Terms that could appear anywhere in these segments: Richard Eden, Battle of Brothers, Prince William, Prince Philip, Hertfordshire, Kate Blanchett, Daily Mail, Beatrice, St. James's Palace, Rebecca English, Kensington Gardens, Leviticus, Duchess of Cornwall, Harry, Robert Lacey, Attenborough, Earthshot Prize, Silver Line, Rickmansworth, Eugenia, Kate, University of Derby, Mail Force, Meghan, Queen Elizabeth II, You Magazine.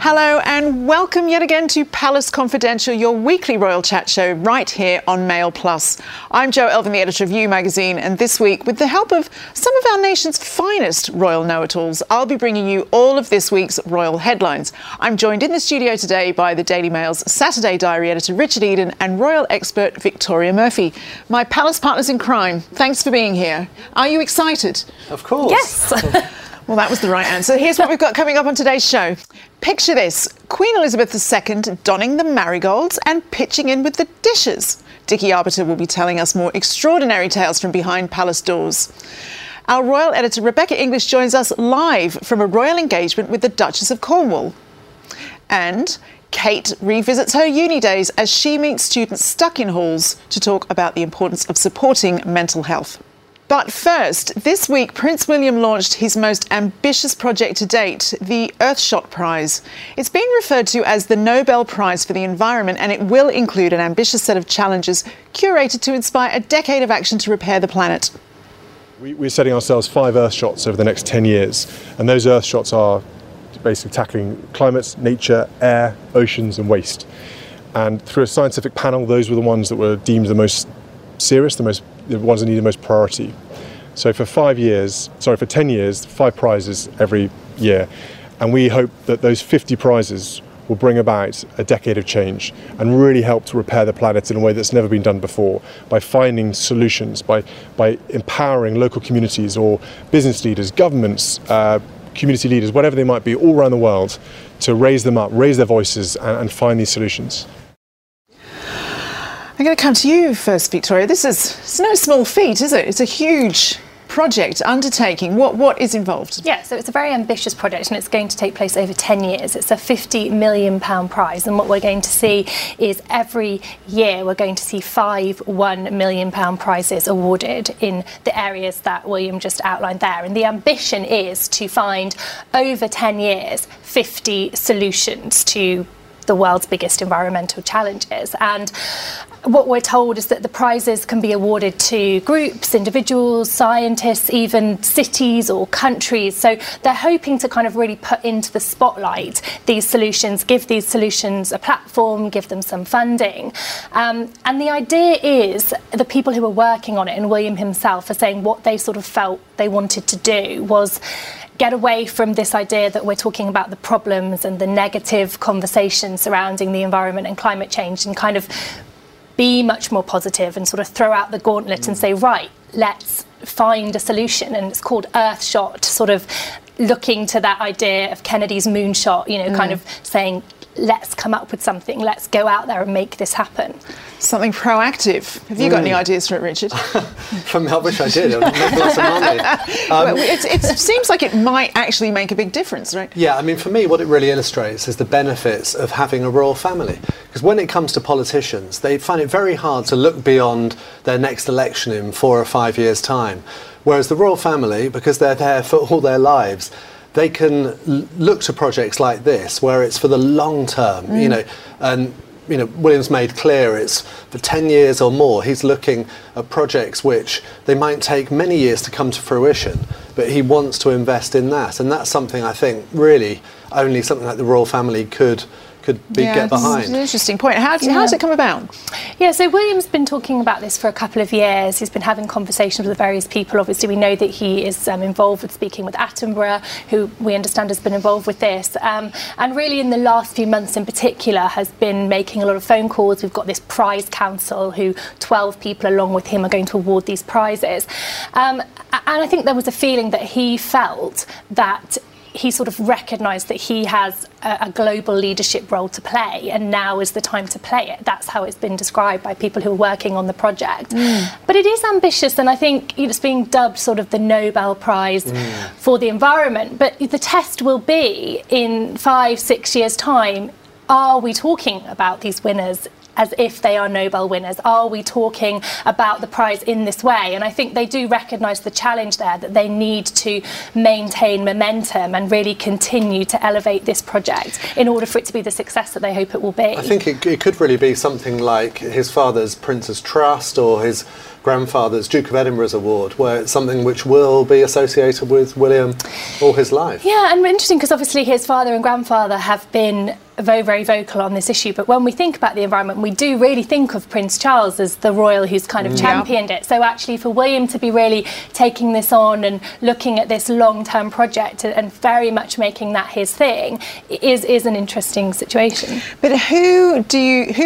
Hello and welcome yet again to Palace Confidential, your weekly royal chat show right here on Mail Plus. I'm Jo Elvin, the editor of You Magazine, and this week, with the help of some of our nation's finest royal know-it-alls, I'll be bringing you all of this week's royal headlines. I'm joined in the studio today by the Daily Mail's Saturday Diary editor, Richard Eden, and royal expert, Victoria Murphy. My Palace partners in crime, thanks for being here. Are you excited? Of course. Yes. Well, that was the right answer. Here's what we've got coming up on today's show. Picture this: Queen Elizabeth II donning the marigolds and pitching in with the dishes. Dickie Arbiter will be telling us more extraordinary tales from behind palace doors. Our royal editor, Rebecca English, joins us live from a royal engagement with the Duchess of Cornwall. And Kate revisits her uni days as she meets students stuck in halls to talk about the importance of supporting mental health. But first, this week, Prince William launched his most ambitious project to date, the Earthshot Prize. It's being referred to as the Nobel Prize for the Environment, and it will include an ambitious set of challenges curated to inspire a decade of action to repair the planet. We're setting ourselves 5 Earthshots over the next 10 years, and those Earthshots are basically tackling climate, nature, air, oceans and waste. And through a scientific panel, those were the ones that were deemed the most serious, the ones that need the most priority. So for 10 years, 5 prizes every year. And we hope that those 50 prizes will bring about a decade of change and really help to repair the planet in a way that's never been done before, by finding solutions, by empowering local communities or business leaders, governments, community leaders, whatever they might be, all around the world, to raise them up, raise their voices and find these solutions. I'm going to come to you first, Victoria. It's no small feat, is it? It's a huge project undertaking. What is involved? Yeah, so it's a very ambitious project, and it's going to take place over 10 years. It's a £50 million prize, and what we're going to see is every year we're going to see 5 £1 million prizes awarded in the areas that William just outlined there. And the ambition is to find, over 10 years, 50 solutions to the world's biggest environmental challenges. And what we're told is that the prizes can be awarded to groups, individuals, scientists, even cities or countries. So they're hoping to kind of really put into the spotlight these solutions, give these solutions a platform, give them some funding. And the idea is the people who are working on it, and William himself, are saying what they sort of felt they wanted to do was get away from this idea that we're talking about the problems and the negative conversations surrounding the environment and climate change, and kind of be much more positive and sort of throw out the gauntlet and say, right, let's find a solution. And it's called Earthshot, sort of looking to that idea of Kennedy's moonshot, kind of saying, let's come up with something, let's go out there and make this happen. Something proactive. Have you got any ideas for it, Richard? I wish I did. It seems like it might actually make a big difference, right? Yeah, I mean, for me, what it really illustrates is the benefits of having a royal family. Because when it comes to politicians, they find it very hard to look beyond their next election in 4 or 5 years' time. Whereas the royal family, because they're there for all their lives, they can look to projects like this, where it's for the long term, William's made clear it's for 10 years or more. He's looking at projects which they might take many years to come to fruition, but he wants to invest in that. And that's something I think really only something like the royal family could get behind. It's an interesting point. How does it come about? Yeah, so William's been talking about this for a couple of years. He's been having conversations with various people. Obviously, we know that he is involved with speaking with Attenborough, who we understand has been involved with this. And really, in the last few months in particular, has been making a lot of phone calls. We've got this prize council, who 12 people along with him are going to award these prizes. And I think there was a feeling that he felt that he sort of recognised that he has a global leadership role to play, and now is the time to play it. That's how it's been described by people who are working on the project. But it is ambitious, and I think it's being dubbed sort of the Nobel Prize for the environment. But the test will be in 5-6 years' time, are we talking about these winners as if they are Nobel winners? Are we talking about the prize in this way? And I think they do recognise the challenge there, that they need to maintain momentum and really continue to elevate this project in order for it to be the success that they hope it will be. I think it could really be something like his father's Prince's Trust or his grandfather's Duke of Edinburgh's Award, where it's something which will be associated with William all his life. Yeah, and interesting, because obviously his father and grandfather have been very, very vocal on this issue, but when we think about the environment, we do really think of Prince Charles as the royal who's kind of championed it. So actually for William to be really taking this on and looking at this long-term project and very much making that his thing is an interesting situation. But who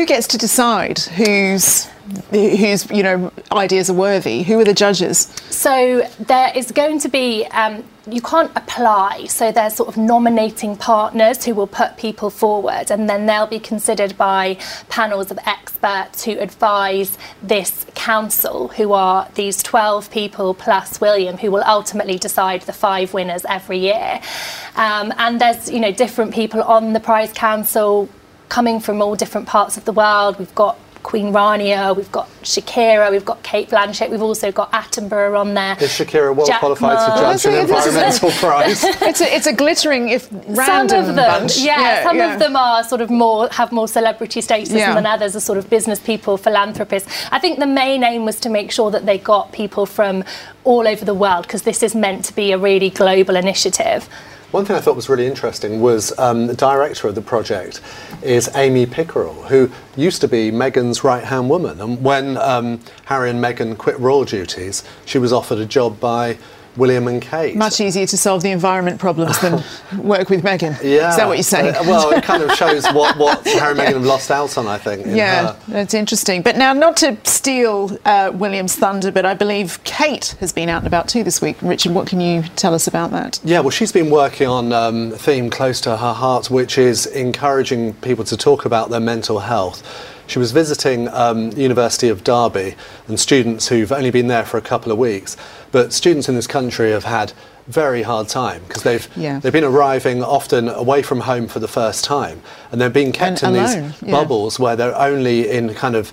gets to decide whose ideas are worthy? Who are the judges? So there is going to be you can't apply, so they're sort of nominating partners who will put people forward, and then they'll be considered by panels of experts who advise this council, who are these 12 people plus William, who will ultimately decide the 5 winners every year. And there's different people on the prize council coming from all different parts of the world. We've got Queen Rania, we've got Shakira, we've got Kate Blanchett, we've also got Attenborough on there. Is Shakira well qualified to judge an environmental prize? It's a glittering, if random, some of them, bunch. Some of them are sort of have more celebrity status than others are sort of business people, philanthropists. I think the main aim was to make sure that they got people from all over the world, because this is meant to be a really global initiative. One thing I thought was really interesting was the director of the project is Amy Pickerel, who used to be Meghan's right-hand woman. And when Harry and Meghan quit royal duties, she was offered a job by William and Kate. Much easier to solve the environment problems than work with Meghan. Yeah. Is that what you're saying? Well, it kind of shows what Harry and Meghan have lost out on, I think. That's interesting. But now, not to steal William's thunder, but I believe Kate has been out and about too this week. Richard, what can you tell us about that? Yeah, well, she's been working on a theme close to her heart, which is encouraging people to talk about their mental health. She was visiting University of Derby and students who've only been there for a couple of weeks. But students in this country have had very hard time, because they've been arriving often away from home for the first time, and they're being kept in alone. These bubbles where they're only in kind of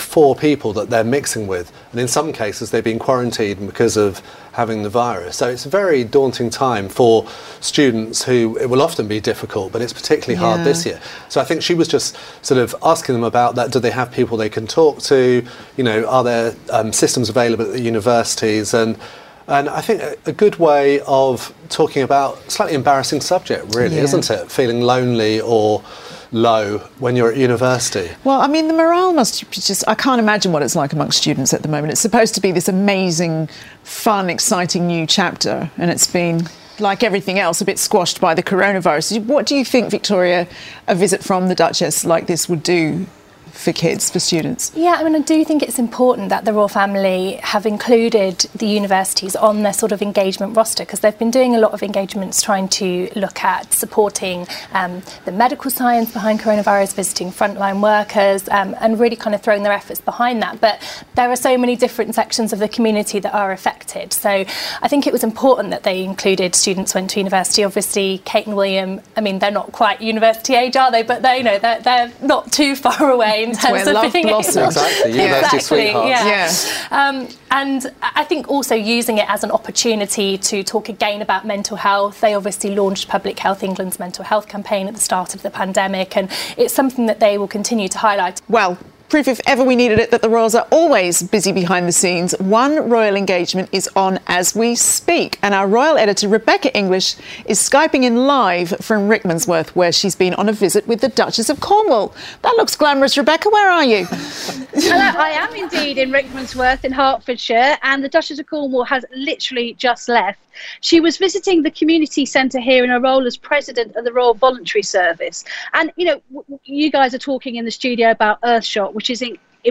4 people that they're mixing with, and in some cases they've been quarantined because of having the virus. So it's a very daunting time for students who, it will often be difficult, but it's particularly hard this year. So I think she was just sort of asking them about that. Do they have people they can talk to? Are there systems available at the universities? And I think a good way of talking about a slightly embarrassing subject, really, isn't it? Feeling lonely or low when you're at university. Well, I mean, the morale must be I can't imagine what it's like amongst students at the moment. It's supposed to be this amazing, fun, exciting new chapter, and it's been, like everything else, a bit squashed by the coronavirus. What do you think, Victoria, a visit from the Duchess like this would do for kids, for students? Yeah, I mean, I do think it's important that the royal family have included the universities on their sort of engagement roster, because they've been doing a lot of engagements trying to look at supporting the medical science behind coronavirus, visiting frontline workers, and really kind of throwing their efforts behind that. But there are so many different sections of the community that are affected. So I think it was important that they included students went to university. Obviously, Kate and William, I mean, they're not quite university age, are they? But they, they're not too far away. In terms where love blossoms. Exactly, university sweethearts. And I think also using it as an opportunity to talk again about mental health. They obviously launched Public Health England's mental health campaign at the start of the pandemic, and it's something that they will continue to highlight. Well, proof if ever we needed it that the royals are always busy behind the scenes. One royal engagement is on as we speak, and our royal editor Rebecca English is Skyping in live from Rickmansworth, where she's been on a visit with the Duchess of Cornwall. That looks glamorous, Rebecca. Where are you? Hello, I am indeed in Rickmansworth in Hertfordshire, and the Duchess of Cornwall has literally just left. She was visiting the community centre here in her role as president of the Royal Voluntary Service. And, you guys are talking in the studio about Earthshot, which is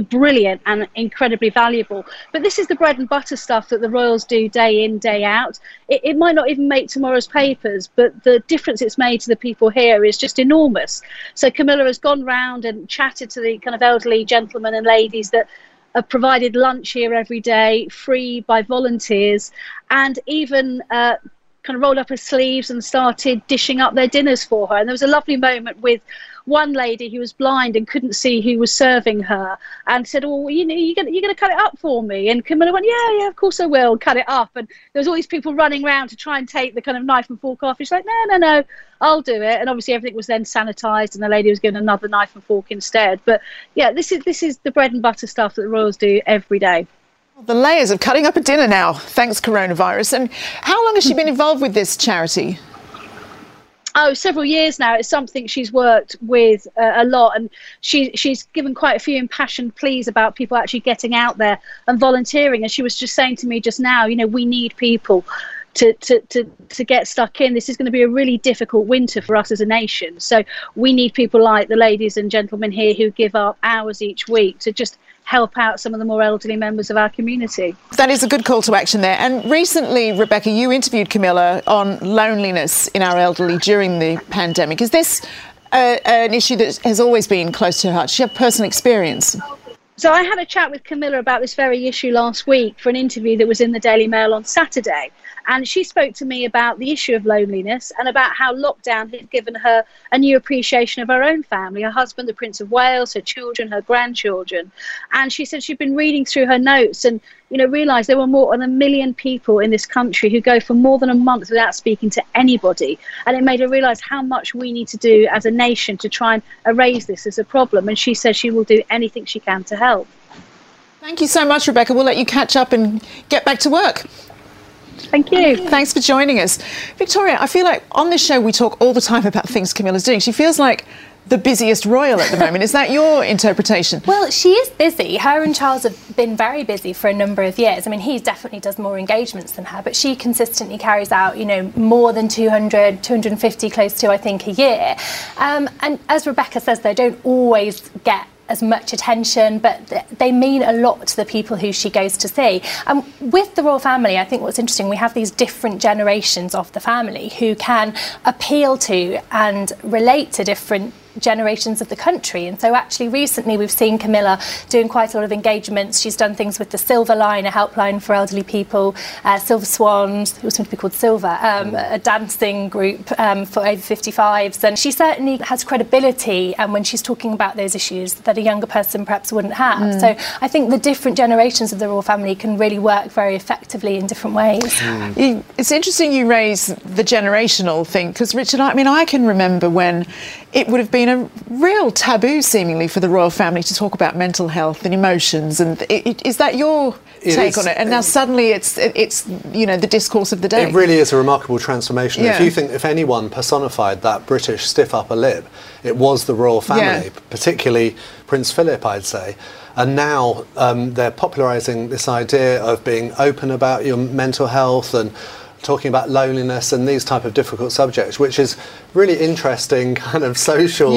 brilliant and incredibly valuable. But this is the bread and butter stuff that the royals do day in, day out. It might not even make tomorrow's papers, but the difference it's made to the people here is just enormous. So Camilla has gone round and chatted to the kind of elderly gentlemen and ladies that have provided lunch here every day, free by volunteers, and even kind of rolled up her sleeves and started dishing up their dinners for her. And there was a lovely moment with one lady who was blind and couldn't see who was serving her, and said, "Oh, you know, you're going to cut it up for me." And Camilla went, "Yeah, yeah, of course I will cut it up." And there was all these people running around to try and take the kind of knife and fork off. She's like, "No, no, no, I'll do it." And obviously everything was then sanitised, and the lady was given another knife and fork instead. But yeah, this is the bread and butter stuff that the royals do every day. The layers of cutting up a dinner now, thanks coronavirus. And how long has she been involved with this charity? Oh, several years now. It's something she's worked with a lot, and she's given quite a few impassioned pleas about people actually getting out there and volunteering. And she was just saying to me just now, you know, we need people to get stuck in. This is going to be a really difficult winter for us as a nation. So we need people like the ladies and gentlemen here who give up hours each week to just help out some of the more elderly members of our community. That is a good call to action there. And recently, Rebecca, you interviewed Camilla on loneliness in our elderly during the pandemic. Is this an issue that has always been close to her heart? She had personal experience. So I had a chat with Camilla about this very issue last week for an interview that was in the Daily Mail on Saturday. And she spoke to me about the issue of loneliness and about how lockdown had given her a new appreciation of her own family, her husband, the Prince of Wales, her children, her grandchildren. And she said she'd been reading through her notes and, you know, realised there were more than 1 million people in this country who go for more than a month without speaking to anybody. And it made her realise how much we need to do as a nation to try and erase this as a problem. And she says she will do anything she can to help. Thank you so much, Rebecca. We'll let you catch up and get back to work. Thank you. Thank you. Thanks for joining us. Victoria, I feel like on this show we talk all the time about things Camilla's doing. She feels like the busiest royal at the moment. Is that your interpretation? Well, she is busy. Her and Charles have been very busy for a number of years. I mean, he definitely does more engagements than her, but she consistently carries out, you know, more than 200, 250 close to, I think, a year. And as Rebecca says, they don't always get as much attention, but they mean a lot to the people who she goes to see. And with the royal family, I think what's interesting, we have these different generations of the family who can appeal to and relate to different generations of the country. And so actually recently we've seen Camilla doing quite a lot of engagements. She's done things with the Silver Line, a helpline for elderly people, Silver Swans, who seem to be called Silver, a dancing group for over 55s. And she certainly has credibility and when she's talking about those issues that a younger person perhaps wouldn't have. So I think the different generations of the royal family can really work very effectively in different ways. It's interesting you raise the generational thing, because Richard, I mean, I can remember when it would have been a real taboo, seemingly, for the royal family to talk about mental health and emotions. And is that your take on it? And now suddenly it's you know, the discourse of the day. It really is a remarkable transformation. Yeah. If you think, if anyone personified that British stiff upper lip, it was the royal family, particularly Prince Philip, I'd say. And now they're popularising this idea of being open about your mental health and talking about loneliness and these type of difficult subjects, which is really interesting kind of social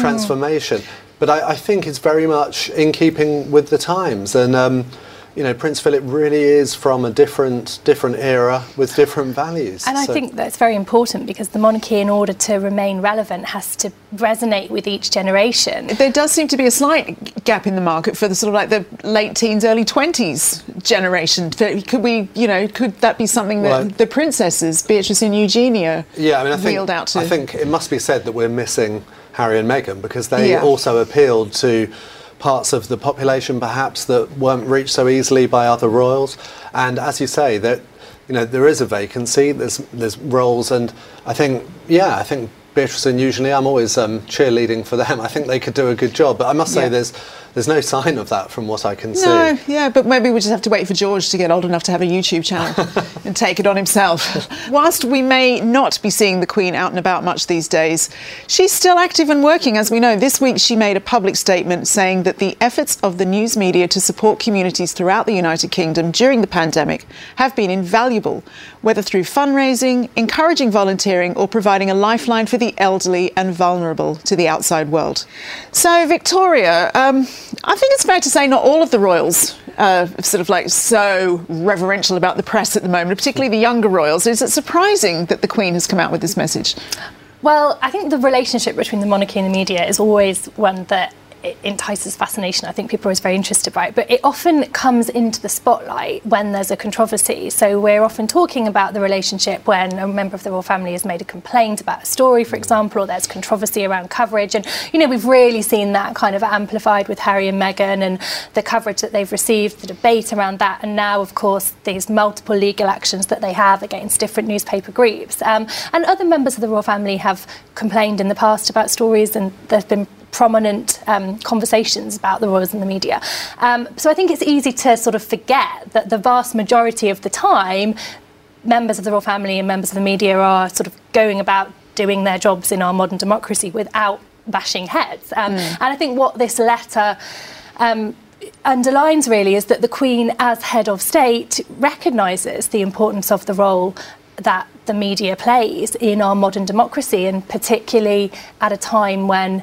transformation. But I think it's very much in keeping with the times. And, you know, Prince Philip really is from a different era with different values. And I think that's very important, because the monarchy, in order to remain relevant, has to resonate with each generation. There does seem to be a slight gap in the market for the sort of like the late teens, early 20s generation. Could we, you know, could that be something that the princesses, Beatrice and Eugenia, wheeled out to? I think it must be said that we're missing Harry and Meghan, because they also appealed to parts of the population perhaps that weren't reached so easily by other royals. And as you say, that, you know, there is a vacancy, there's roles, and I think I think Beatrice and Eugenia, I'm always cheerleading for them. I think they could do a good job, but I must say there's no sign of that from what I can see. Yeah, but maybe we just have to wait for George to get old enough to have a YouTube channel and take it on himself. Whilst we may not be seeing the Queen out and about much these days, she's still active and working, as we know. This week she made a public statement saying that the efforts of the news media to support communities throughout the United Kingdom during the pandemic have been invaluable, whether through fundraising, encouraging volunteering, or providing a lifeline for the elderly and vulnerable to the outside world. So, Victoria, I think it's fair to say not all of the royals are sort of like so reverential about the press at the moment, particularly the younger royals. Is it surprising that the Queen has come out with this message? Well, I think the relationship between the monarchy and the media is always one that entices fascination. I think people are always very interested by it, but it often comes into the spotlight when there's a controversy. So we're often talking about the relationship when a member of the royal family has made a complaint about a story, for example, or there's controversy around coverage. And, you know, we've really seen that kind of amplified with Harry and Meghan and the coverage that they've received, the debate around that, and now, of course, these multiple legal actions that they have against different newspaper groups. And other members of the royal family have complained in the past about stories, and there's been prominent conversations about the royals in the media. So I think it's easy to sort of forget that the vast majority of the time, members of the royal family and members of the media are sort of going about doing their jobs in our modern democracy without bashing heads. And I think what this letter underlines really is that the Queen, as head of state, recognises the importance of the role that the media plays in our modern democracy, and particularly at a time when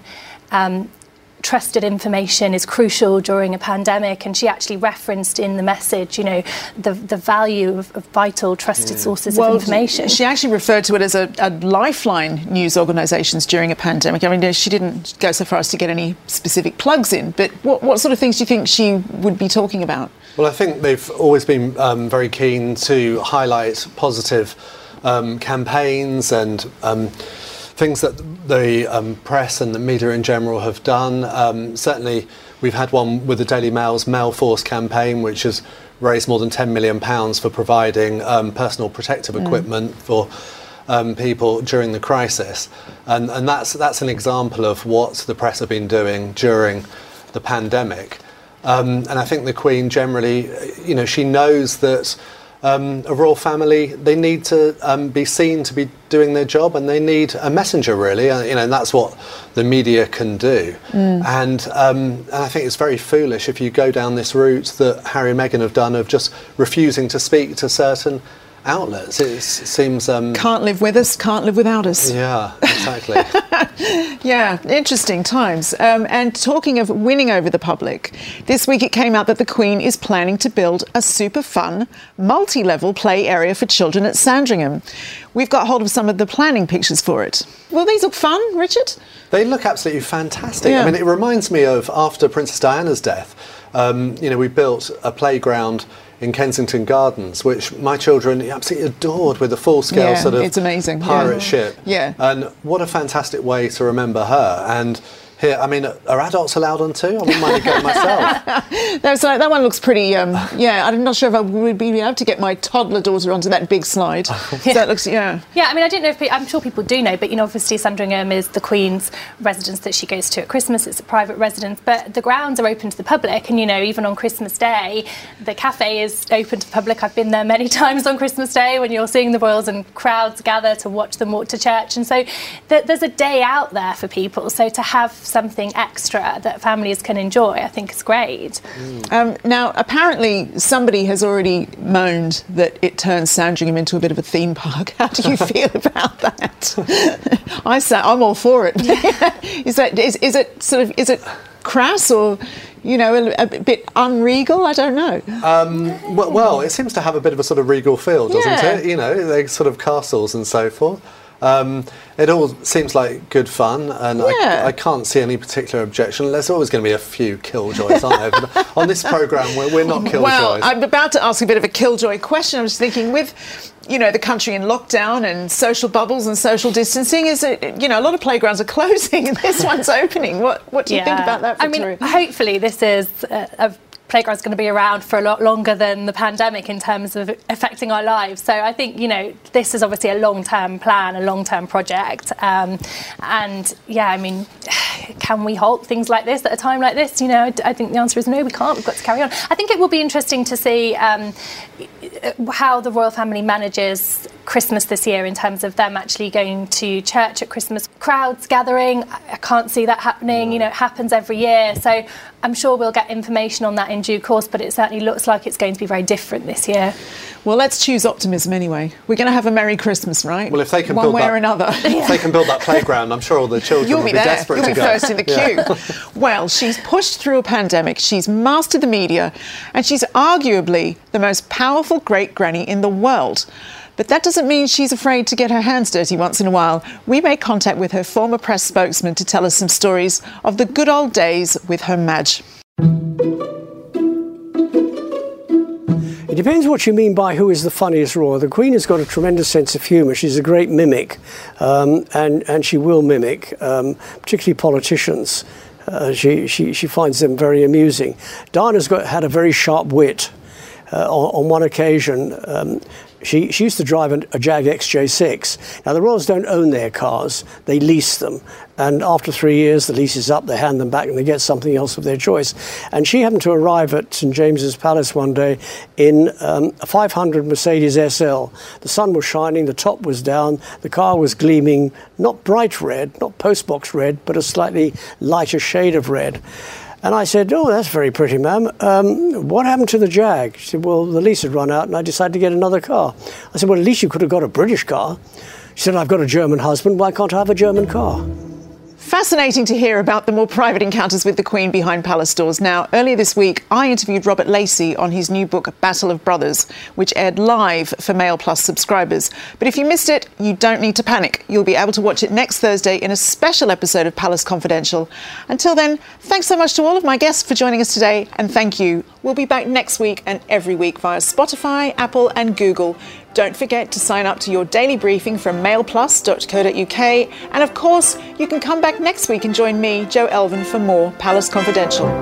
trusted information is crucial during a pandemic. And she actually referenced in the message, you know, the value of vital, trusted sources of information. She actually referred to it as a lifeline, news organisations during a pandemic. I mean, she didn't go so far as to get any specific plugs in, but what sort of things do you think she would be talking about? Well, I think they've always been very keen to highlight positive campaigns and things that the press and the media in general have done. Certainly, we've had one with the Daily Mail's Mail Force campaign, which has raised more than £10 million for providing personal protective equipment for people during the crisis. And that's an example of what the press have been doing during the pandemic. And I think the Queen generally, you know, she knows that a royal family, they need to be seen to be doing their job, and they need a messenger, really, you know, and that's what the media can do. And I think it's very foolish if you go down this route that Harry and Meghan have done of just refusing to speak to certain outlets. It seems... can't live with us, can't live without us. Yeah, exactly. Yeah, interesting times. And talking of winning over the public, this week it came out that the Queen is planning to build a super fun, multi-level play area for children at Sandringham. We've got hold of some of the planning pictures for it. Will these look fun, Richard? They look absolutely fantastic. Yeah. I mean, it reminds me of after Princess Diana's death. You know, we built a playground in Kensington Gardens, which my children absolutely adored, with a full-scale sort of it's amazing. Pirate ship. Yeah. And what a fantastic way to remember her. And here, I mean, are adults allowed on too? I wouldn't mind going myself. No, so that one looks pretty, I'm not sure if I would be able to get my toddler daughter onto that big slide. So that looks, Yeah, I mean, I don't know if, I'm sure people do know, but, you know, obviously Sandringham is the Queen's residence that she goes to at Christmas. It's a private residence, but the grounds are open to the public. And, you know, even on Christmas Day, the cafe is open to the public. I've been there many times on Christmas Day when you're seeing the royals and crowds gather to watch them walk to church. And so there's a day out there for people. So to have something extra that families can enjoy, I think is great. Now, apparently somebody has already moaned that it turns Sandringham into a bit of a theme park. How do you feel about that? I'm all for it. Is it crass, or, you know, a bit unregal? I don't know. Well, it seems to have a bit of a sort of regal feel, doesn't it? You know, they sort of castles and so forth. It all seems like good fun, and I can't see any particular objection. There's always going to be a few killjoys, aren't there? But on this programme, we're not killjoys. Well, I'm about to ask a bit of a killjoy question. I'm just thinking, with, you know, the country in lockdown and social bubbles and social distancing, is it, you know, a lot of playgrounds are closing and this one's opening. What do you think about that, Victoria? I mean, hopefully this is a playground's going to be around for a lot longer than the pandemic in terms of affecting our lives. So I think, you know, this is obviously a long-term plan, a long-term project. I mean, can we halt things like this at a time like this? You know, I think the answer is no, we can't. We've got to carry on. I think it will be interesting to see how the royal family manages Christmas this year in terms of them actually going to church at Christmas. Crowds gathering, I can't see that happening. You know, it happens every year. So I'm sure we'll get information on that in due course, but it certainly looks like it's going to be very different this year. Well, let's choose optimism anyway. We're going to have a Merry Christmas, right? Well, if they can if they can build that playground, I'm sure all the children will be desperate to go. You'll be first in the queue. Well, she's pushed through a pandemic, she's mastered the media, and she's arguably the most powerful great-granny in the world. But that doesn't mean she's afraid to get her hands dirty once in a while. We made contact with her former press spokesman to tell us some stories of the good old days with her Madge. It depends what you mean by who is the funniest royal. The Queen has got a tremendous sense of humour. She's a great mimic, and she will mimic, particularly politicians. She finds them very amusing. Diana's had a very sharp wit. On one occasion, she used to drive a Jag XJ6. Now, the royals don't own their cars, they lease them. And after 3 years, the lease is up, they hand them back and they get something else of their choice. And she happened to arrive at St. James's Palace one day in a 500 Mercedes SL. The sun was shining, the top was down, the car was gleaming, not bright red, not postbox red, but a slightly lighter shade of red. And I said, "Oh, that's very pretty, ma'am. What happened to the Jag?" She said, "Well, the lease had run out and I decided to get another car." I said, "Well, at least you could have got a British car." She said, "I've got a German husband. Why can't I have a German car?" Fascinating to hear about the more private encounters with the Queen behind palace doors. Now, earlier this week, I interviewed Robert Lacey on his new book, Battle of Brothers, which aired live for Mail Plus subscribers. But if you missed it, you don't need to panic. You'll be able to watch it next Thursday in a special episode of Palace Confidential. Until then, thanks so much to all of my guests for joining us today, and thank you. We'll be back next week and every week via Spotify, Apple and Google. Don't forget to sign up to your daily briefing from mailplus.co.uk. And of course, you can come back next week and join me, Joe Elvin, for more Palace Confidential.